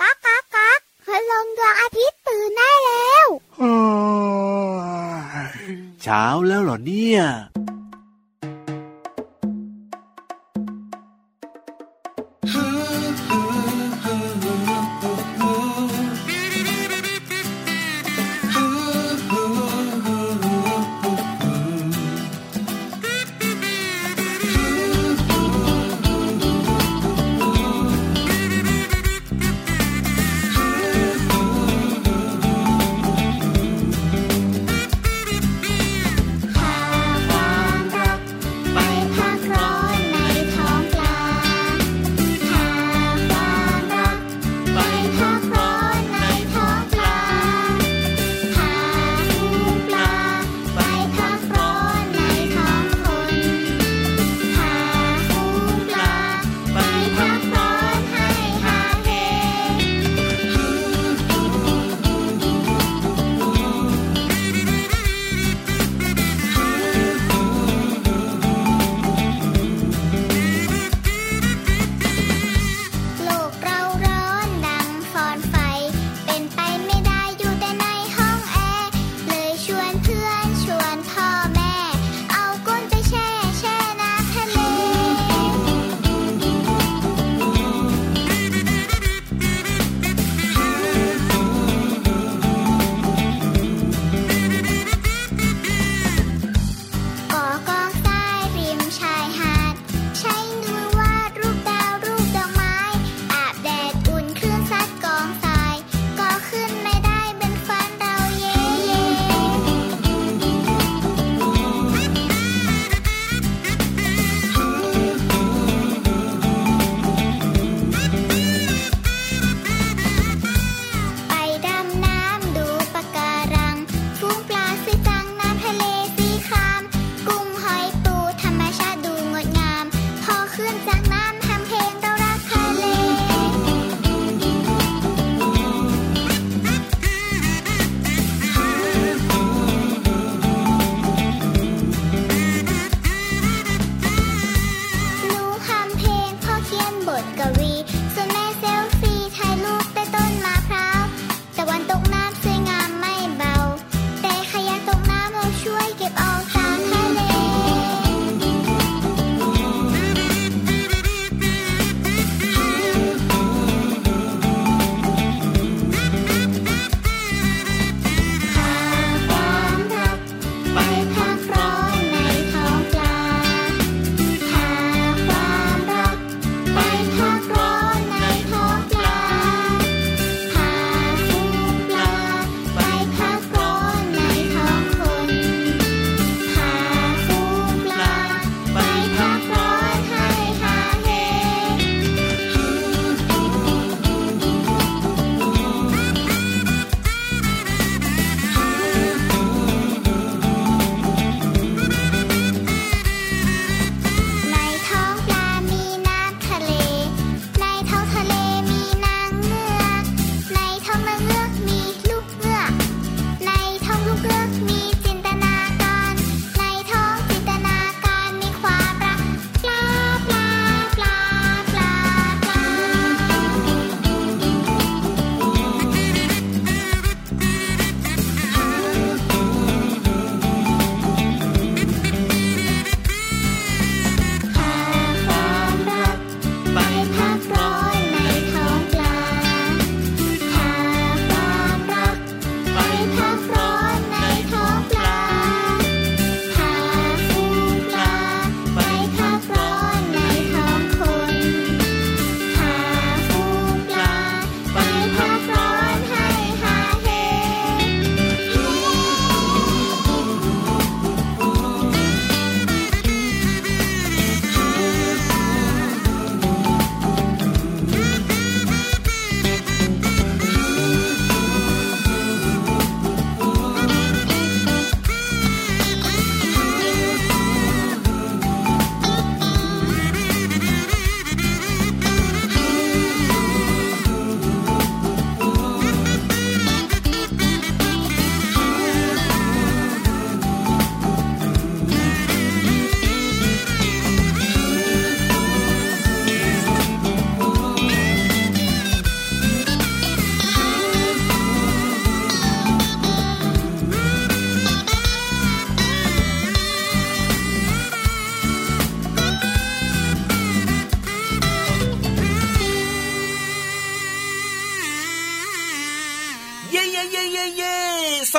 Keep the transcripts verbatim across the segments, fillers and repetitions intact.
ก๊ากก๊ากก๊ากพลังดวงอาทิตย์ตื่นได้แล้วเช้าแล้วเหรอเนี่ย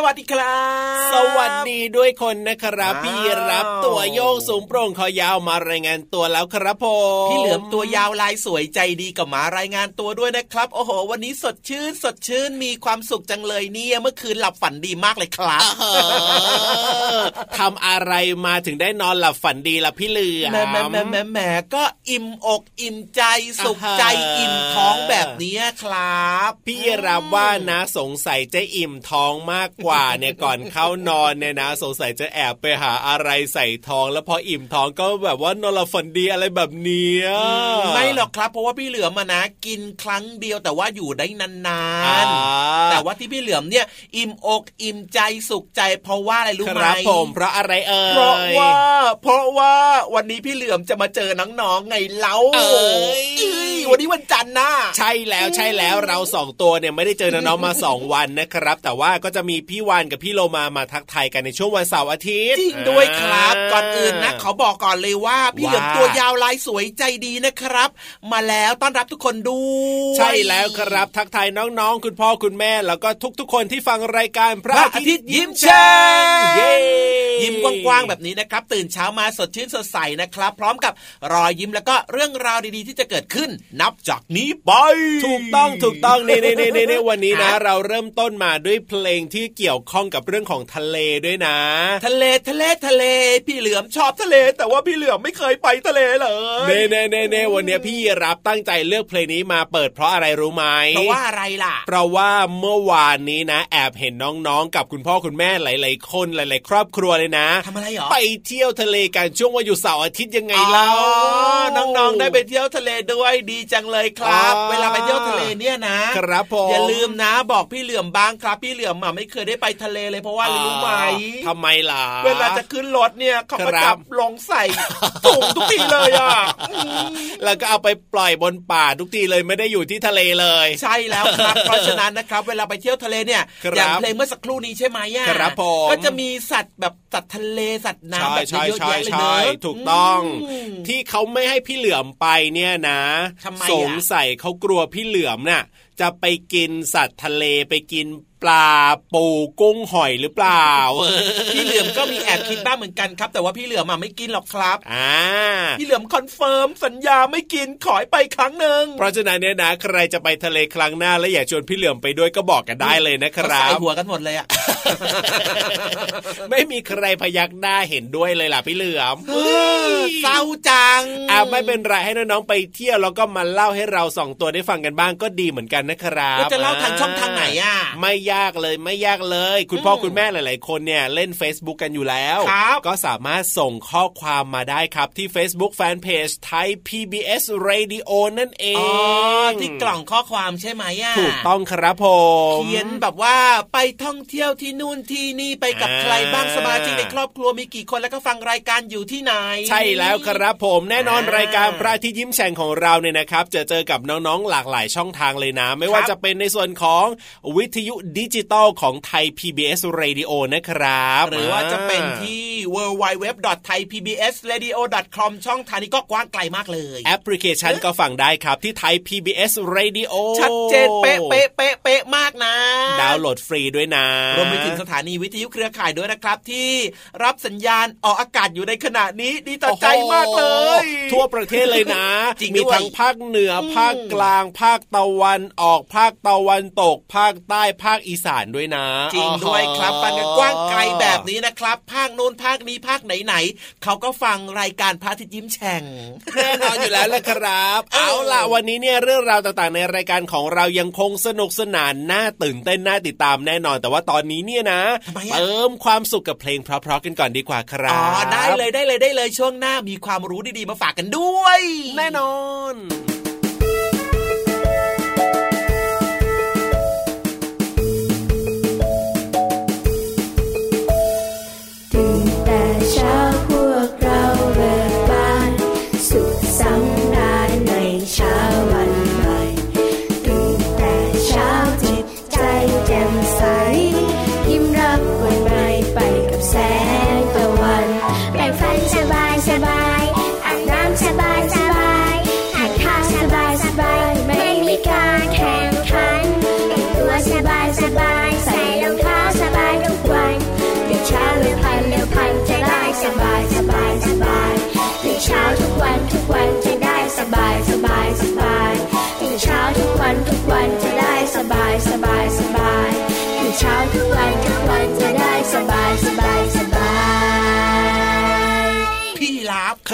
วัสดีครับสวัสดีด้วยคนนะครับพี่รับตัวโยกสูงโปร่งคอยาวมารายงานตัวแล้วครับผมพี่เหลือมตัวยาวลายสวยใจดีกับมารายงานตัวด้วยนะครับโอ้โหวันนี้สดชื่นสดชื่นมีความสุขจังเลยเนี่ยเมื่อคืนหลับฝันดีมากเลยครับ ทำอะไรมาถึงได้นอนหลับฝันดีล่ะพี่เหลือมแหมแหมแหมแหมก็อิ่มอกอิ่มใจสุขใจอิ่มท้องแบบนี้ครับพี่รับว่านะสงสัยจะอิ่มท้องมากกว่าเนี่ย ก่อนเข้านอนเนี่ยนะสงสัยจะแอบไปหาอะไรใส่ท้องแล้วพออิ่มท้องก็แบบว่านอนหลับฝันดีอะไรแบบเนี้ยไม่หรอกครับเพราะว่าพี่เหลือมมานะกินครั้งเดียวแต่ว่าอยู่ได้นานๆแต่ว่าที่พี่เหลือมเนี่ยอิ่มอกอิ่มใจสุขใจเพราะว่าอะไรรู้ไหมครับผมเพราะอะไรเอ่ยเพราะว่าเพราะว่าวันนี้พี่เหลือมจะมาเจอน้องๆไงเล่าวันนี้วันจันทร์นะใช่แล้วใช่แล้วเราสองตัวเนี่ยไม่ได้เจอน้องๆมาสองวันนะครับแต่ว่าก็จะมีพี่วานกับพี่โลมามาทักทายกันในช่วงวันเสาร์อาทิตย์จริงด้วยครับก่อนอื่นนะขอบอกก่อนเลยว่าพี่เหลือมตัวยาวลายสวยใจดีนะครับมาแล้วต้อนรับทุกคนด้วยใช่แล้วครับทักทายน้องๆคุณพ่อคุณแม่แล้วก็ทุกๆคนที่ฟังรายการพระอาทิตย์ยิ้มแฉ่งเย้ยิ้มกว้างๆแบบนี้นะครับตื่นเช้ามาสดชื่นสดใสนะครับพร้อมกับรอยยิ้มแล้วก็เรื่องราวดีๆที่จะเกิดขึ้นนับจากนี้ไปถูกต้องถูกต้องนี่ๆๆๆวันนี้นะเราเริ่มต้นมาด้วยเพลงที่เกี่ยวข้องกับเรื่องของทะเลด้วยนะทะเลทะเลทะเลพี่เหลือมชอบทะเลแต่ว่าพี่เหลือมไม่เคยไปทะเลเลยเน่ๆๆๆวันนี้พี่รับตั้งใจเลือกเพลงนี้มาเปิดเพราะอะไรรู้ไหมเพราะว่าอะไรล่ะเพราะว่าเมื่อวานนี้นะแอบเห็นน้องๆกับคุณพ่อคุณแม่หลายๆคนหลายๆครอบครัวเลยนะทำอะไรหรอไปเที่ยวทะเลกันช่วงวันหยุดเสาร์อาทิตย์ยังไงเล่าน้องๆได้ไปเที่ยวทะเลด้วยดีจังเลยครับเวลาไปเที่ยวทะเลเนี่ยนะครับผมอย่าลืมนะบอกพี่เหลือมบ้างครับพี่เหลือมอ่ะไม่เคยได้ไปทะเลเลยเพราะว่ารู้ไหมทำไมล่ะเวลาจะขึ้นรถเนี่ยเขาก็จับลงใส่ถุงทุกทีเลยอ่ะแล้วก็เอาไปปล่อยบนป่าทุกทีเลยไม่ได้อยู่ที่ทะเลเลยใช่แล้วครับเพราะฉะนั้นนะครับเวลาไปเที่ยวทะเลเนี่ยอย่างเพลงเมื่อสักครู่นี้ใช่ไหมอ่ะครับผมก็จะมีสัตว์แบบสัตว์ทะเลสัตว์น้ำแบบเยอะแยะเลยเนอะถูกต้องที่เขาไม่ให้พี่เหลือมไปเนี่ยนะสงสัยเขากลัวพี่เหลือมน่ะจะไปกินสัตว์ทะเลไปกินปลาปูกุ้งหอยหรือเปล่า พี่เหลือมก็มีแอบคิดบ้างเหมือนกันครับแต่ว่าพี่เหลือมไม่กินหรอกครับพี่เหลือมคอนเฟิร์มสัญญาไม่กินขอไปครั้งหนึ่งเพราะฉะนั้นเนี่ยนะใครจะไปทะเลครั้งหน้าและอยากชวนพี่เหลือมไปด้วยก็บอกกันได้เลยนะครับใส่หัวกันหมดเลยอ่ะ ไม่มีใครพยักหน้าเห็นด้วยเลยล่ะพี่เหลือม เศร้าจังอ่ะไม่เป็นไรให้น้องๆไปเที่ยวแล้วก็มาเล่าให้เราสองตัวได้ฟังกันบ้างก็ดีเหมือนกันนะครับจะเล่าทางช่องทางไหนอ่ะไม่ยากเลยไม่ยากเลยคุณพ่อคุณแม่หลายๆคนเนี่ยเล่น Facebook กันอยู่แล้วก็สามารถส่งข้อความมาได้ครับที่ Facebook Fanpage ไทย พี บี เอส Radio นั่นเองอ๋อที่กล่องข้อความใช่ไหมอ่ะถูกต้องครับผมเขียนแบบว่าไปท่องเที่ยวที่นู่นที่นี่ไปกับใครบ้างสมาชิกในครอบครัวมีกี่คนแล้วก็ฟังรายการอยู่ที่ไหนใช่แล้วครับผมแน่นอนรายการพระอาทิตย์ยิ้มแฉ่งของเราเนี่ยนะครับจะเจอกับน้องๆหลากหลายช่องทางเลยนะไม่ว่าจะเป็นในส่วนของวิทยุดิจิตอลของไทย พี บี เอส Radio นะครับหรือว่าจะเป็นที่ ดับเบิลยู ดับเบิลยู ดับเบิลยู ดอท ไทย พี บี เอส เรดิโอ ดอท คอม ช่องทางนี้ก็กว้างไกลมากเลยแอปพลิเคชันก็ฟังได้ครับที่ไทย พี บี เอส Radio ชัดเจนเป๊ะเป๊ะเป๊ะเป๊ะมากนะดาวน์โหลดฟรีด้วยนะรวมไปถึงสถานีวิทยุเครือข่ายด้วยนะครับที่รับสัญญาณออกอากาศอยู่ในขณะนี้ดีต่อใจมากเลยทั่วประเทศเลยนะ มีทั้งภาคเหนือภาคกลางภาคตะวันออกภาคตะวันตกภาคใต้ภาคอีสานด้วยนะจริงด้วยครับฟังกันกว้างไกลแบบนี้นะครับภาคโน้นภาคนี้ภาคไหนๆเขาก็ฟังรายการพระอาทิตย์ยิ้มแฉ่งแน่นอนอยู่แล้วละครับเอาล่ะวันนี้เนี่ยเรื่องราวต่างๆในรายการของเรายังคงสนุกสนานน่าตื่นเต้นน่าติดตามแน่นอนแต่ว่าตอนนี้เนี่ยนะเติมความสุขกับเพลงเพราะๆกันก่อนดีกว่าครับอ๋อได้เลยได้เลยได้เลยช่วงหน้ามีความรู้ดีๆมาฝากกันด้วยแน่นอนสบายสบายอาบน้ำสบายสบายหัดทำ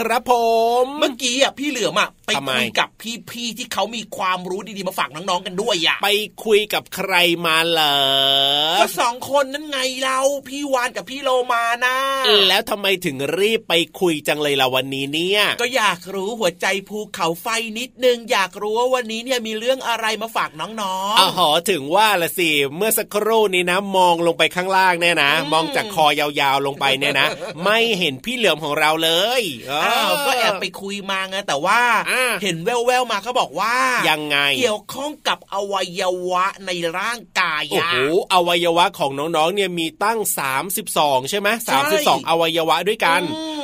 ครับผมเมื่อกี้อ่ะพี่เหลือมอ่ะไปคุยกับพี่ๆที่เขามีความรู้ดีๆมาฝากน้องๆกันด้วยอ่ะไปคุยกับใครมาเหรอก็สองคนนั่นไงเราพี่วานกับพี่โลมานะแล้วทำไมถึงรีบไปคุยจังเลยล่ะวันนี้เนี่ยก็อยากรู้หัวใจภูเขาไฟนิดนึงอยากรู้ว่าวันนี้เนี่ยมีเรื่องอะไรมาฝากน้องๆอ๋อหอถึงว่าละสิเมื่อสักครู่นี้นะมองลงไปข้างล่างเนี่ยนะมองจากคอยาวๆลงไปเนี่ยนะ ไม่เห็นพี่เหลือมของเราเลยอ้าวก็แอบไปคุยมาไงแต่ว่าเห็นแว่วๆมาเขาบอกว่ายังไงเกี่ยวข้องกับอวัยวะในร่างกายโอ้โหอวัยวะของน้องๆเนี่ยมีตั้งสามสิบสองใช่ไหมสามสิบสองอวัยวะด้วยกัน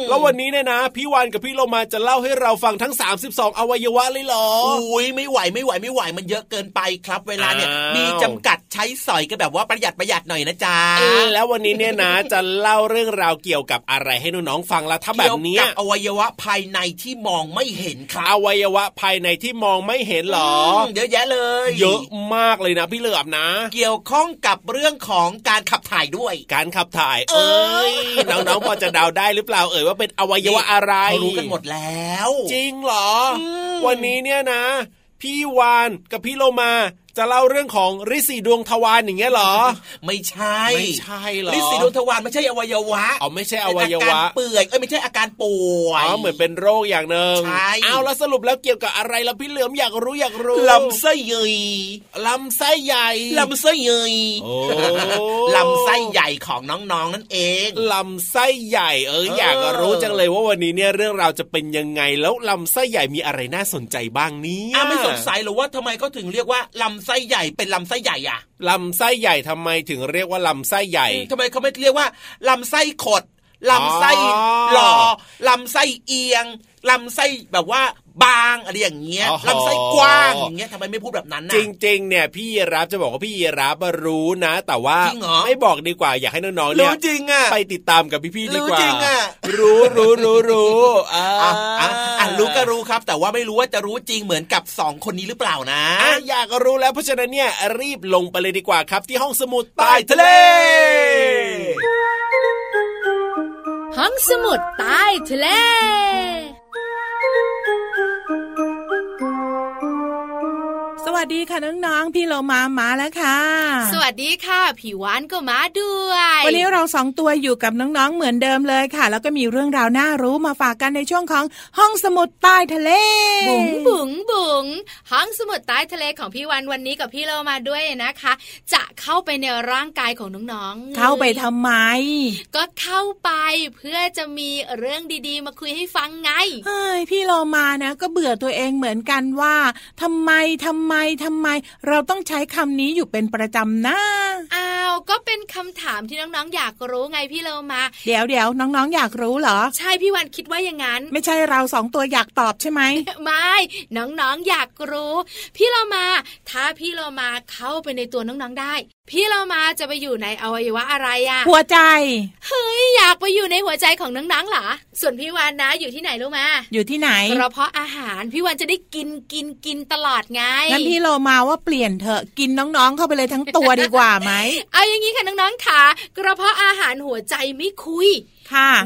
แล้ววันนี้เนี่ยนะพี่วานกับพี่โลมาจะเล่าให้เราฟังทั้งสามสิบสองอวัยวะเลยเหรออุ้ยไม่ไหวไม่ไหวไม่ไหวมันเยอะเกินไปครับเวลาเนี่ยมีจำกัดใช้สอยกันแบบว่าประหยัดประหยัดหน่อยนะจ๊ะแล้ววันนี้เนี่ยนะจะเล่าเรื่องราวเกี่ยวกับอะไรให้น้องๆฟังละถ้าแบบนี้เกี่ยวกับอวัยวะภายในที่มองไม่เห็นครับอวัยวะภายในที่มองไม่เห็นหรอเยอะแยะเลยเยอะมากเลยนะพี่เหลือมนะเกี่ยวข้องกับเรื่องของการขับถ่ายด้วยการขับถ่ายเอ้ยน้องๆพอจะเดาได้หรือเปล่าเอ่ยว่าเป็นอวัยวะอะไรเขารู้กันหมดแล้วจริงเหรอวันนี้เนี่ยนะพี่วานกับพี่โลมาจะเล่าเรื่องของฤๅษีดวงทวารอย่างเงี้ยเหรอไม่ใช่ไม่ใช่หรอฤๅษีดวงทวารไม่ใช่อวัยวะอ๋อไม่ใช่อวัยวะอาการเปื่อยเอ้ยไม่ใช่อาการป่วยอ๋อเหมือนเป็นโรคอย่างนึงใช่เอาแล้วสรุปแล้วเกี่ยวกับอะไรล่ะพี่เหลือมอยากรู้อยากรู้ลำไส้ใหญ่ลำไส้ใหญ่ลำไส้ใหญ่โอ้ลำไส้ใหญ่ของน้องๆนั่นเองลำไส้ใหญ่เอออยากรู้จังเลยว่าวันนี้เนี่ยเรื่องราวจะเป็นยังไงแล้วลำไส้ใหญ่มีอะไรน่าสนใจบ้างเนี่ยอ้าวไม่สงสัยหรอว่าทำไมเขาถึงเรียกว่าลำไส้ใหญ่เป็นลำไส้ใหญ่อะลำไส้ใหญ่ทำไมถึงเรียกว่าลำไส้ใหญ่ทำไมเขาไม่เรียกว่าลำไส้ขดลำไส้หล่อลำไส้เอียงลำไส้แบบว่าบางอะไรอย่างเงี้ยลำไส้กว้างอย่างเงี้ยทำไมไม่พูดแบบนั้นนะจริงๆเนี่ยพี่รับจะบอกว่าพี่รับรู้นะแต่ว่าไม่บอกดีกว่าอยากให้น้องๆเนี่ยรู้จริงอ่ะไปติดตามกับพี่ๆดีกว่ารู้จริงอ่ะรู้รู้รู้รู้อ่าอ่ะรู้ก็รู้ครับแต่ว่าไม่รู้ว่าจะรู้จริงเหมือนกับสองคนนี้หรือเปล่านะอยากรู้แล้วเพราะฉะนั้นเนี่ยรีบลงไปเลยดีกว่าครับที่ห้องสมุดใต้ทะเลห้องสมุดใต้ทะเลสวัสดีค่ะน้องๆพี่เรามามาแล้วค่ะสวัสดีค่ะพี่วานก็มาด้วยวันนี้เราสองตัวอยู่กับน้องๆเหมือนเดิมเลยค่ะแล้วก็มีเรื่องราวน่ารู้มาฝากกันในช่วงของห้องสมุดใต้ทะเลบุ๋งบุ๋งบุ๋งห้องสมุดใต้ทะเลของพี่วานวันนี้กับพี่เรามาด้วยนะคะจะเข้าไปในร่างกายของน้องๆเข้าไปทำไมก็เข้าไปเพื่อจะมีเรื่องดีๆมาคุยให้ฟังไงเฮ้ยพี่เรามานะก็เบื่อตัวเองเหมือนกันว่าทำไมทำไมทำไมทำไมเราต้องใช้คำนี้อยู่เป็นประจำนะอ้าวก็เป็นคำถามที่น้องๆอยากรู้ไงพี่เรามาเดี๋ยวเดี๋ยวน้องๆอยากรู้เหรอใช่พี่วันคิดว่าอย่างนั้นไม่ใช่เราสองตัวอยากตอบใช่ไหม ไม่น้องๆอยากรู้พี่เรามาถ้าพี่เรามาเข้าไปในตัวน้องๆได้พี่เรามาจะไปอยู่ในอวัยวะอะไรอ่ะหัวใจเฮ้ยอยากไปอยู่ในหัวใจของน้องๆเหรอส่วนพี่วานนะอยู่ที่ไหนรู้มาอยู่ที่ไหนกระเพาะอาหารพี่วานจะได้กินกินกินตลอดไงงั้นพี่เรามาว่าเปลี่ยนเถอะกินน้องๆเข้าไปเลยทั้งตัวดีกว่าไหม เอาอย่างงี้ค่ะน้องๆค่ะกระเพาะอาหารหัวใจไม่คุย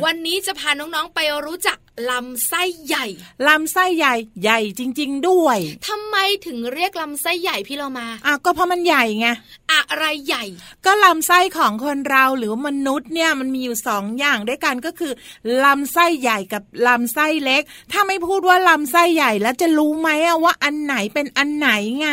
วันนี้จะพาน้องๆไปรู้จักลำไส้ใหญ่ลำไส้ใหญ่ใหญ่จริงๆด้วยทำไมถึงเรียกลำไส้ใหญ่พี่เรามาอ่ะก็เพราะมันใหญ่ไงอะไรใหญ่ก็ลำไส้ของคนเราหรือมนุษย์เนี่ยมันมีอยู่สองอย่างด้วยกันก็คือลำไส้ใหญ่กับลำไส้เล็กถ้าไม่พูดว่าลำไส้ใหญ่แล้วจะรู้ไหมว่าอันไหนเป็นอันไหนไง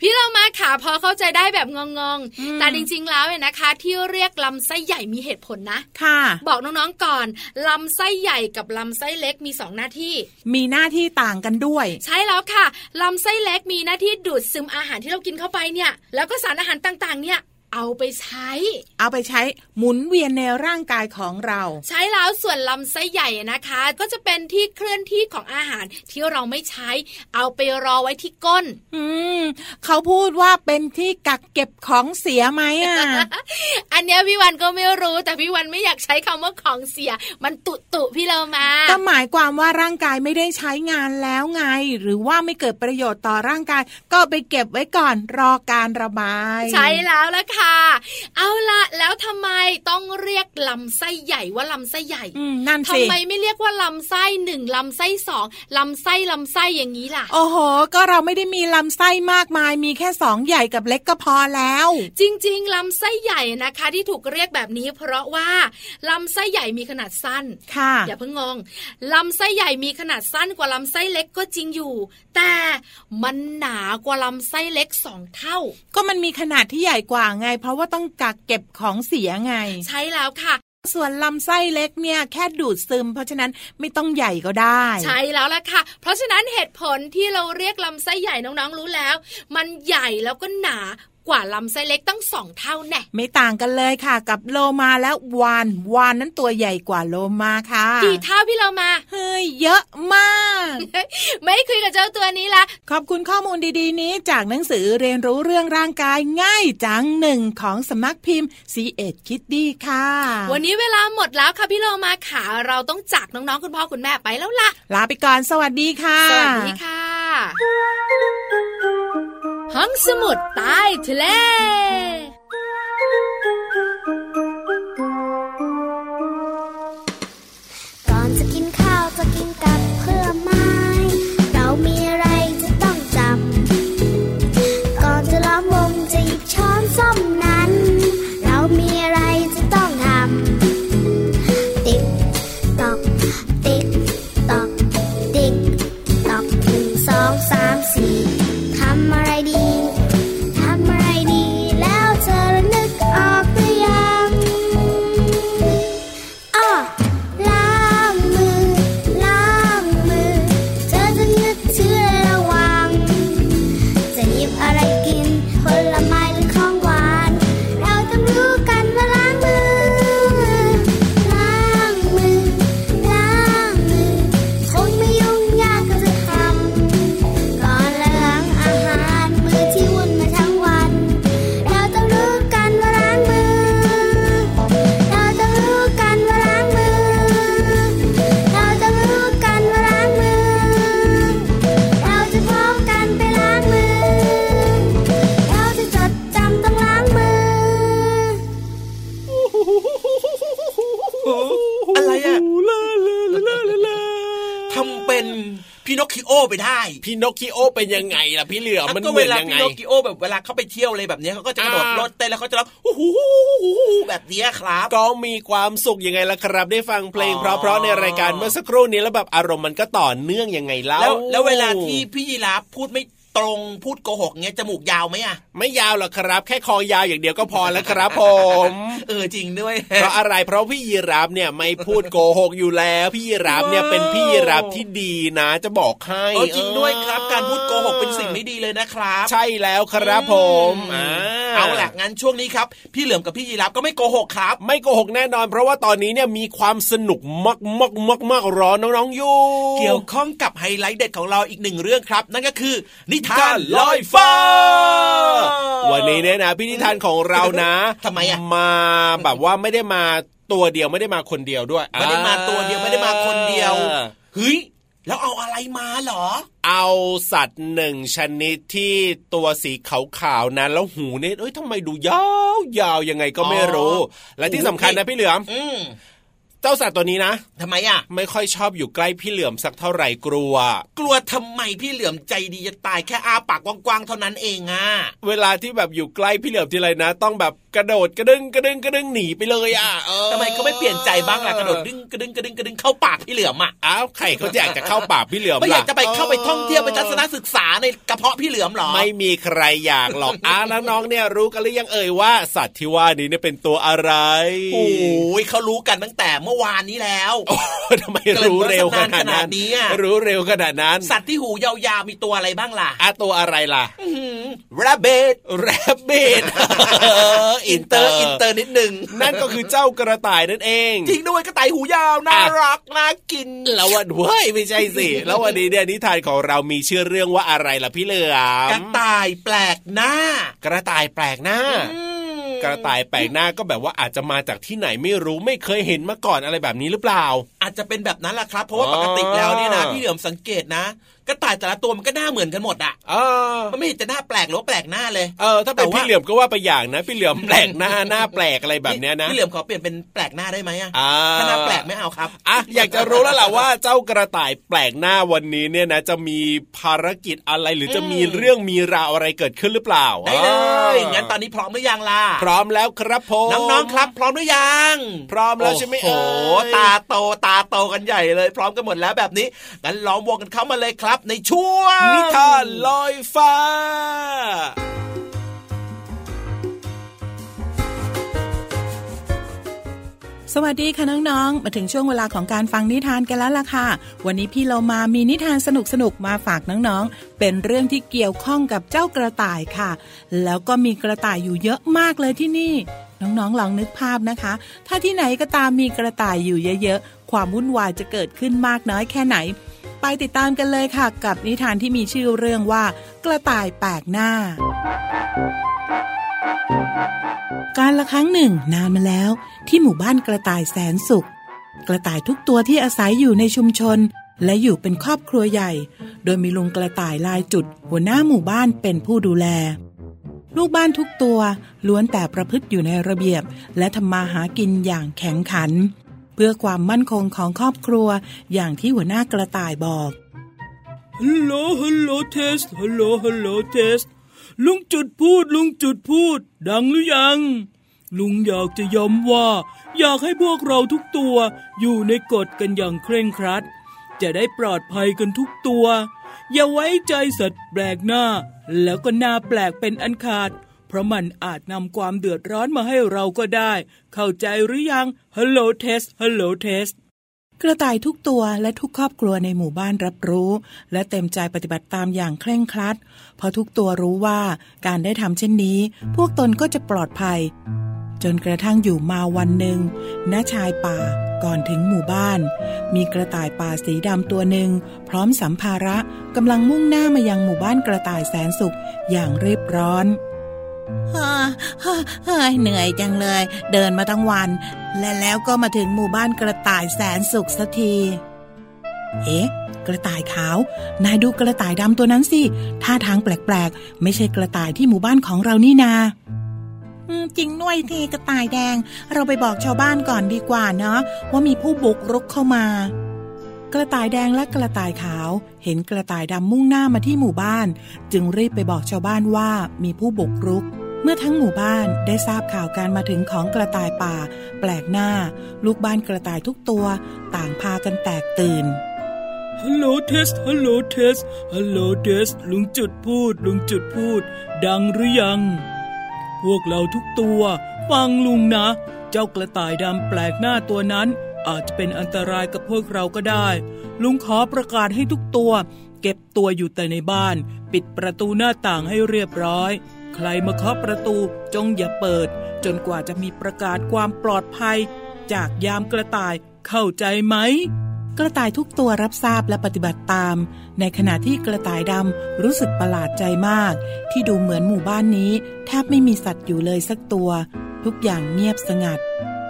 พี่เรามาค่ะพอเข้าใจได้แบบงงๆแต่จริงๆแล้วเนี่ยนะคะที่เรียกลำไส้ใหญ่มีเหตุผลนะค่ะบอกน้องๆก่อนลำไส้ใหญ่กับลำไส้เล็กมีสองหน้าที่มีหน้าที่ต่างกันด้วยใช่แล้วค่ะลำไส้เล็กมีหน้าที่ดูดซึมอาหารที่เรากินเข้าไปเนี่ยแล้วก็สารอาหารต่างๆเนี่ยเอาไปใช้เอาไปใช้หมุนเวียนในร่างกายของเราใช้แล้วส่วนลำไส้ใหญ่นะคะก็จะเป็นที่เคลื่อนที่ของอาหารที่เราไม่ใช้เอาไปรอไว้ที่ก้นอืมเขาพูดว่าเป็นที่กักเก็บของเสียไหมอ่ะ อันเนี้ยพี่วันก็ไม่รู้แต่พี่วันไม่อยากใช้คำว่าของเสียมันตุตุพี่เรามาก็หมายความว่าร่างกายไม่ได้ใช้งานแล้วไงหรือว่าไม่เกิดประโยชน์ต่อร่างกายก็ไปเก็บไว้ก่อนรอการระบายใช่แล้วล่ะ ค่ะเอาละแล้วทำไมต้องเรียกลำไส้ใหญ่ว่าลำไส้ใหญ่ทำไมไม่เรียกว่าลำไส้หนึ่งลำไส้สองลำไส้ลำไส้อย่างนี้ล่ะโอ้โหก็เราไม่ได้มีลำไส้มากมายมีแค่สองใหญ่กับเล็กก็พอแล้วจริงๆลำไส้ใหญ่นะคะที่ถูกเรียกแบบนี้เพราะว่าลำไส้ใหญ่มีขนาดสั้นค่ะอย่าเพิ่งงงลำไส้ใหญ่มีขนาดสั้นกว่าลำไส้เล็กก็จริงอยู่แต่มันหนากว่าลำไส้เล็กสองเท่าก็มันมีขนาดที่ใหญ่กว่าไงเพราะว่าต้องกักเก็บของเสียไงใช่แล้วค่ะส่วนลำไส้เล็กเนี่ยแค่ดูดซึมเพราะฉะนั้นไม่ต้องใหญ่ก็ได้ใช่แล้วล่ะค่ะเพราะฉะนั้นเหตุผลที่เราเรียกลำไส้ใหญ่น้องๆรู้แล้วมันใหญ่แล้วก็หนากว่าลำไส้เล็กตั้งสองเท่าแน่ไม่ต่างกันเลยค่ะกับโลมาและวานวานนั้นตัวใหญ่กว่าโลมาค่ะกี่เท่าพี่โลมาเฮ้ยเยอะมาก ไม่คุยกับเจ้าตัวนี้ละขอบคุณข้อมูลดีๆนี้จากหนังสือเรียนรู้เรื่องร่างกายง่ายจังหนึ่งของสำนักพิมพ์ ซี เอ็ด Kitty ค่ะวันนี้เวลาหมดแล้วค่ะพี่โลมาค่ะเราต้องจากน้องๆคุณพ่อคุณแม่ไปแล้วล่ะลาไปก่อนสวัสดีค่ะสวัสดีค่ะห้องสมุดใต้ทะเลก่อนจะกินข้าวจะกินกับเพื่อนไม้เรามีอะไรจะต้องจำก่อนจะล้อมวงจะหยิบช้อนส้อมนั้นเรามีอะไรจะต้องทำติ๊กตอกติ๊กตอกติ๊กตอกหนึ่งสองสามสี่ทำอะไรดีทำอะไรดีแล้วเธอนึกออกหรือยังอ้อล้างมือล้างมือเธอจะนึกถึงระวังจะหยิบอะไรกินผลไม้หรือของหวานเราต้องรู้กันว่าล้างมือล้างมือล้างมือคงไม่ยุ่งยากก็จะทำก่อนล้างพี่นกคิโอไปได้พี่นกคิโอเป็นยังไงล่ะพี่เหลือมันเหมือนยังไงพี่นกคิโอแบบเวลาเขาไปเที่ยวอะไรแบบนี้เขาก็จะกระโดดรถเต้นแล้วเขาจะร้องฮู้ฮู้ฮู้แบบนี้ครับก็มีความสุขยังไงล่ะครับได้ฟังเพลงเพราะๆในรายการเมื่อสักครู่นี้แล้วแบบอารมณ์มันก็ต่อเนื่องยังไงแล้วแล้วเวลาที่พี่ยีราฟพูดไม่ตรงพูดโกหกเงี้ยจมูกยาวไหมอ่ะไม่ยาวหรอกครับแค่คอยาวอย่างเดียวก็พอแล้วครับผมเออจริงด้วยเพราะอะไรเพราะพี่ยีราฟเนี่ยไม่พูดโกหกอยู่แล้วพี่ยีราฟเนี่ยเป็นพี่ยีราฟที่ดีนะจะบอกให้เออจริงด้วยครับการพูดโกหกเป็นสิ่งไม่ดีเลยนะครับใช่แล้วครับผมเอาล่ะงั้นช่วงนี้ครับพี่เหลือมกับพี่ยีราฟก็ไม่โกหกครับไม่โกหกแน่นอนเพราะว่าตอนนี้เนี่ยมีความสนุกมากมากมากมากรอน้องๆอยู่เกี่ยวข้องกับไฮไลท์เด็ดของเราอีกหนึ่งเรื่องครับนั่นก็คือนิทานลอยฟ้าวันนี้เนี่ยนะพี่นิทานของเรานะทำไมอะมาแบบว่าไม่ได้มาตัวเดียวไม่ได้มาคนเดียวด้วยไม่ได้มาตัวเดียวไม่ได้มาคนเดียวเฮ้ยแล้วเอาอะไรมาเหรอเอาสัตว์หนึ่งชนิดที่ตัวสีขาวๆนั้นแล้วหูเนี่ยเอ้ยทำไมดูยาวๆยังไงก็ไม่รู้และที่สำคัญนะพี่เหลือมเจ้าสัตว์ตัวนี้นะทำไมอ่ะไม่ค่อยชอบอยู่ใกล้พี่เหลือมสักเท่าไหร่กลัวกลัวทำไมพี่เหลือมใจดีจะตายแค่อ้าปากกว้างๆเท่านั้นเองอ่ะเวลาที่แบบอยู่ใกล้พี่เหลือมทีไรนะต้องแบบกระโดดกระดึงกระดึงกระดึงหนีไปเลยอ่ะทำไมเขาไม่เปลี่ยนใจบ้างล่ะกระโดดดึงกระดึงกระดึงกระดึงเข้าปากพี่เหลือมอ่ะอ้าวใครเขาอยากจะเข้าปากพี่เหลือมล่ะไม่อยากจะไปเข้าไปท่องเที่ยวไปทัศนศึกษาในกระเพาะพี่เหลือมหรอไม่มีใครอยากหรอกอ้าแล้วน้องเนี่ยรู้กันหรือยังเอ่ยว่าสัตว์ที่ว่านี้เนี่ยเป็นตัวอะไรโอ้ยเขารู้กันตั้งแต่เมื่อวานนี้แล้วทำไมรู้เร็วขนาดนั้นรู้เร็วขนาดนั้นสัตว์ที่หูยาวๆมีตัวอะไรบ้างล่ะอ่ะตัวอะไรล่ะrabbit rabbit อินเตอร์อินเตอร์นิดนึงนั่นก็คือเจ้ากระต่ายนั่นเองจริงด้วยกระต่ายหูยาวน่ารักน่ากินแล้ววันเว้ยไม่ใช่สิแล้ววันนี้เนี่ยนิทานของเรามีชื่อเรื่องว่าอะไรล่ะพี่เหลือมกระต่ายแปลกหน้ากระต่ายแปลกหน้ากระต่ายแปลกหน้าก็แบบว่าอาจจะมาจากที่ไหนไม่รู้ไม่เคยเห็นมาก่อนอะไรแบบนี้หรือเปล่า อาจจะเป็นแบบนั้นแหละครับเพราะว่าปกติแล้วเนี่ยนะพี่เหลือมสังเกตนะกระต่ายแต่ละตัวมันก็หน้าเหมือนกันหมดอ่ะมันไม่เห็นจะหน้าแปลกหรือแปลกหน้าเลยเออถ้าเป็นพี่เหลือมก็ว่าไปอย่างนะพี่เหลือมแปลกหน้าหน้าแปลกอะไรแบบเนี้ยนะพี่เหลือมขอเปลี่ยนเป็นแปลกหน้าได้ไหมอ่ะถ้าหน้าแปลกไม่เอาครับอ่ะอยากจะรู้แล้วล่ะว่าเจ้ากระต่ายแปลกหน้าวันนี้เนี่ยนะจะมีภารกิจอะไรหรือจะมีเรื่องมีราวอะไรเกิดขึ้นหรือเปล่าได้เลยงั้นตอนนี้พร้อมหรือยังล่ะพร้อมแล้วครับผมน้องๆครับพร้อมหรือยังพร้อมแล้วใช่ไหมโอ้ตาโตตาโตกันใหญ่เลยพร้อมกันหมดแล้วแบบนี้งั้นล้อมวงกันเข้ามาเลยครับในช่วงนิทานลอยฟ้าสวัสดีค่ะน้องๆมาถึงช่วงเวลาของการฟังนิทานกันแล้วล่ะค่ะวันนี้พี่เรามามีนิทานสนุกๆมาฝากน้องๆเป็นเรื่องที่เกี่ยวข้องกับเจ้ากระต่ายค่ะแล้วก็มีกระต่ายอยู่เยอะมากเลยที่นี่น้องๆลองนึกภาพนะคะถ้าที่ไหนก็ตามมีกระต่ายอยู่เยอะๆความวุ่นวายจะเกิดขึ้นมากน้อยแค่ไหนไปติดตามกันเลยค่ะกับนิทานที่มีชื่อเรื่องว่ากระต่ายแปลกหน้าการละครั้งหนึ่งนานมาแล้วที่หมู่บ้านกระต่ายแสนสุขกระต่ายทุกตัวที่อาศัยอยู่ในชุมชนและอยู่เป็นครอบครัวใหญ่โดยมีลุงกระต่ายลายจุดหัวหน้าหมู่บ้านเป็นผู้ดูแลลูกบ้านทุกตัวล้วนแต่ประพฤติอยู่ในระเบียบและทำมาหากินอย่างแข็งขันเพื่อความมั่นคงของครอบครัวอย่างที่หัวหน้ากระต่ายบอกฮัลโหลฮัลโหลเทสฮัลโหลฮัลโหลเทสลุงจุดพูดลุงจุดพูดดังหรือยังลุงอยากจะย้ำว่าอยากให้พวกเราทุกตัวอยู่ในกฎกันอย่างเคร่งครัดจะได้ปลอดภัยกันทุกตัวอย่าไว้ใจสัตว์แปลกหน้าแล้วก็หน้าแปลกเป็นอันขาดเพราะมันอาจนำความเดือดร้อนมาให้เราก็ได้เข้าใจหรือยังฮัลโหลเทสฮัลโหลเทสกระต่ายทุกตัวและทุกครอบครัวในหมู่บ้านรับรู้และเต็มใจปฏิบัติตามอย่างเคร่งครัดเพราะทุกตัวรู้ว่าการได้ทำเช่นนี้พวกตนก็จะปลอดภัยจนกระทั่งอยู่มาวันหนึ่งณชายป่าก่อนถึงหมู่บ้านมีกระต่ายป่าสีดำตัวหนึ่งพร้อมสัมภาระกำลังมุ่งหน้ามายังหมู่บ้านกระต่ายแสนสุขอย่างรีบร้อนฮ่าฮ่าฮ่าเหนื่อยจังเลยเดินมาทั้งวันและแล้วก็มาถึงหมู่บ้านกระต่ายแสนสุขสักทีเอ๊ะกระต่ายขาวนายดูกระต่ายดำตัวนั้นสิท่าทางแปลกๆไม่ใช่กระต่ายที่หมู่บ้านของเรานี่นาจริงด้วยทีกระต่ายแดงเราไปบอกชาวบ้านก่อนดีกว่าเนาะว่ามีผู้บุกรุกเข้ามากระต่ายแดงและกระต่ายขาวเห็นกระต่ายดำมุ่งหน้ามาที่หมู่บ้านจึงรีบไปบอกชาวบ้านว่ามีผู้บุกรุกเมื่อทั้งหมู่บ้านได้ทราบข่าวการมาถึงของกระต่ายป่าแปลกหน้าลูกบ้านกระต่ายทุกตัวต่างพากันแตกตื่นฮัลโหลเทสฮัลโหลเทสฮัลโหลเทสลุงจุดพูดลุงจุดพูดดังหรือยังพวกเราทุกตัวฟังลุงนะเจ้ากระต่ายดำแปลกหน้าตัวนั้นอาจจะเป็นอันตรายกับพวกเราก็ได้ลุงขอประกาศให้ทุกตัวเก็บตัวอยู่แต่ในบ้านปิดประตูหน้าต่างให้เรียบร้อยใครมาเคาะประตูจงอย่าเปิดจนกว่าจะมีประกาศความปลอดภัยจากยามกระต่ายเข้าใจไหมกระต่ายทุกตัวรับทราบและปฏิบัติตามในขณะที่กระต่ายดำรู้สึกประหลาดใจมากที่ดูเหมือนหมู่บ้านนี้แทบไม่มีสัตว์อยู่เลยสักตัวทุกอย่างเงียบสงัด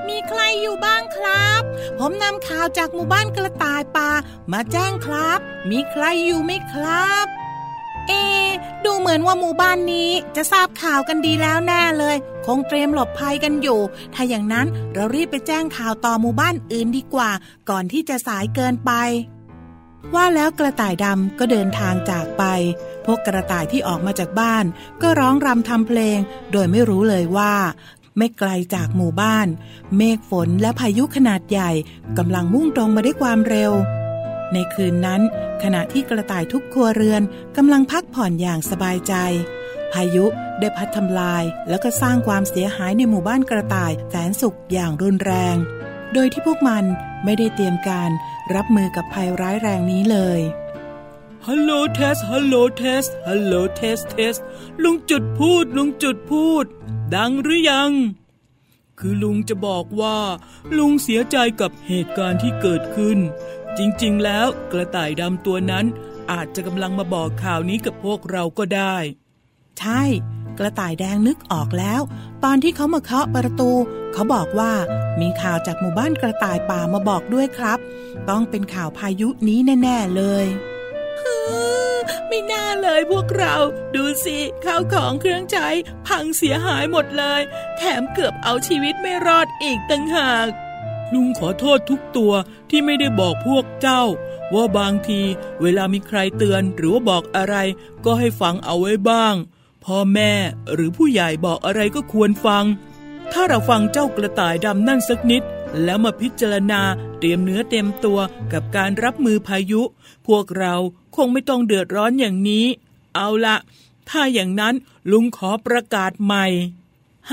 มีใครอยู่บ้างครับผมนำข่าวจากหมู่บ้านกระต่ายป่ามาแจ้งครับมีใครอยู่ไหมครับเอดูเหมือนว่าหมู่บ้านนี้จะทราบข่าวกันดีแล้วแน่เลยคงเตรียมหลบภัยกันอยู่ถ้าอย่างนั้นเรารีบไปแจ้งข่าวต่อหมู่บ้านอื่นดีกว่าก่อนที่จะสายเกินไปว่าแล้วกระต่ายดำก็เดินทางจากไปพวกกระต่ายที่ออกมาจากบ้านก็ร้องรำทำเพลงโดยไม่รู้เลยว่าไม่ไกลจากหมู่บ้านเมฆฝนและพายุขนาดใหญ่กำลังมุ่งตรงมาด้วยความเร็วในคืนนั้นขณะที่กระต่ายทุกครัวเรือนกำลังพักผ่อนอย่างสบายใจพายุได้พัดทำลายแล้วก็สร้างความเสียหายในหมู่บ้านกระต่ายแสนสุขอย่างรุนแรงโดยที่พวกมันไม่ได้เตรียมการรับมือกับภัยร้ายแรงนี้เลยฮัลโหลเทสฮัลโหลเทสฮัลโหลเทสเทสลุงจุดพูดลุงจุดพูดดังหรือยังคือลุงจะบอกว่าลุงเสียใจกับเหตุการณ์ที่เกิดขึ้นจริงๆแล้วกระต่ายดำตัวนั้นอาจจะกำลังมาบอกข่าวนี้กับพวกเราก็ได้ใช่ กระต่ายแดงนึกออกแล้วตอนที่เขามาเคาะประตูเขาบอกว่ามีข่าวจากหมู่บ้านกระต่ายป่ามาบอกด้วยครับต้องเป็นข่าวพายุนี้แน่ๆเลยไม่น่าเลยพวกเราดูสิข้าวของเครื่องใช้พังเสียหายหมดเลยแถมเกือบเอาชีวิตไม่รอดอีกต่างหากลุงขอโทษทุกตัวที่ไม่ได้บอกพวกเจ้าว่าบางทีเวลามีใครเตือนหรือว่าบอกอะไรก็ให้ฟังเอาไว้บ้างพ่อแม่หรือผู้ใหญ่บอกอะไรก็ควรฟังถ้าเราฟังเจ้ากระต่ายดำนั่นสักนิดแล้วมาพิจารณาเตรียมเนื้อเตรียมตัวกับการรับมือพายุพวกเราคงไม่ต้องเดือดร้อนอย่างนี้เอาละถ้าอย่างนั้นลุงขอประกาศใหม่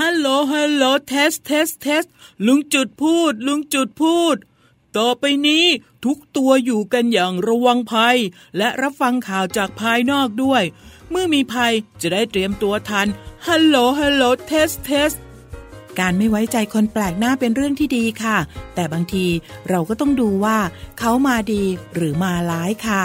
ฮัลโหลฮัลโหลเทสเทสเทสลุงจุดพูดลุงจุดพูดต่อไปนี้ทุกตัวอยู่กันอย่างระวังภัยและรับฟังข่าวจากภายนอกด้วยเมื่อมีภัยจะได้เตรียมตัวทันฮัลโหลฮัลโหลเทสเทสการไม่ไว้ใจคนแปลกหน้าเป็นเรื่องที่ดีค่ะแต่บางทีเราก็ต้องดูว่าเขามาดีหรือมาร้ายค่ะ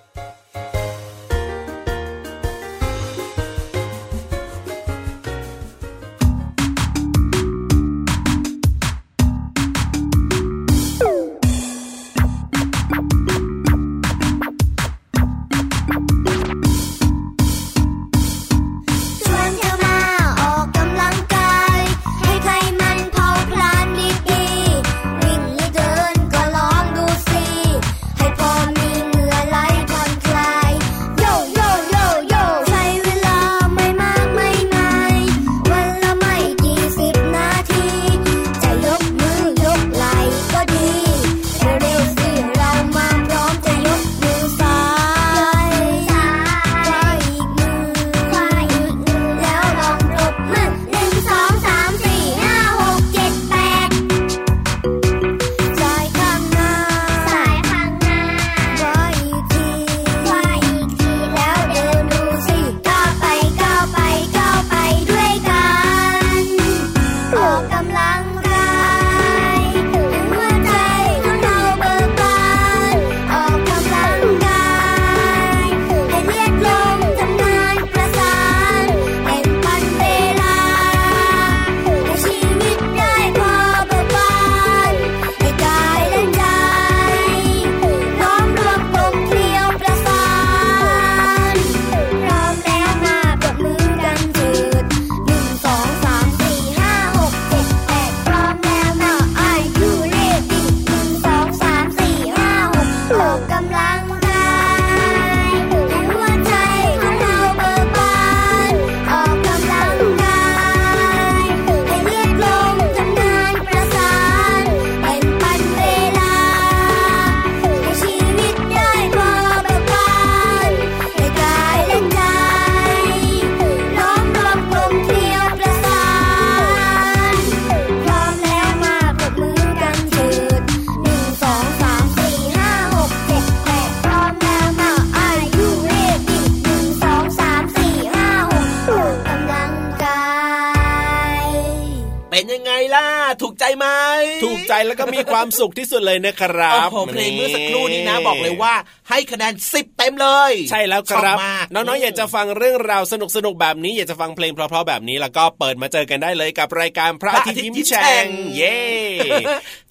แล้วก็มีความสุขที่สุดเลยนะครับโอ้โหเพลงเมื่อสักครู่นี้นะบอกเลยว่าให้คะแนนสิบเต็มเลยใช่แล้วครับน้องๆอยากจะฟังเรื่องราวสนุกๆแบบนี้อยากจะฟังเพลงเพราะๆแบบนี้แล้วก็เปิดมาเจอกันได้เลยกับรายการพระอาทิตย์ยิ้มแฉ่งเย่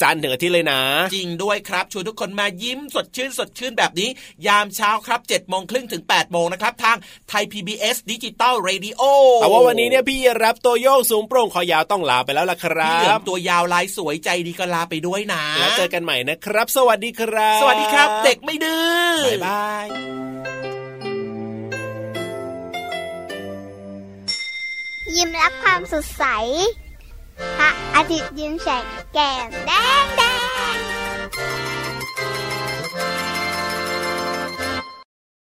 จันทร์ถึงอาทิตย์เลยนะจริงด้วยครับชวนทุกคนมายิ้มสดชื่นสดชื่นแบบนี้ยามเช้าครับ เจ็ดโมงครึ่ง ถึง แปดโมงนะครับทางไทย พี บี เอส Digital Radio แต่ว่าวันนี้เนี่ยพี่รับตัวโยกสูงโปร่งคอยาวต้องลาไปแล้วล่ะครับพี่ตัวยาวลายสวยใจดีก็ลาไปด้วยนะแล้วเจอกันใหม่นะครับสวัสดีครับสวัสดีครับเด็กไม่ดื้อบ๊ายบายยิ้มรับความสดใสพระอาทิตย์ยิ้มแฉกแก้มแดง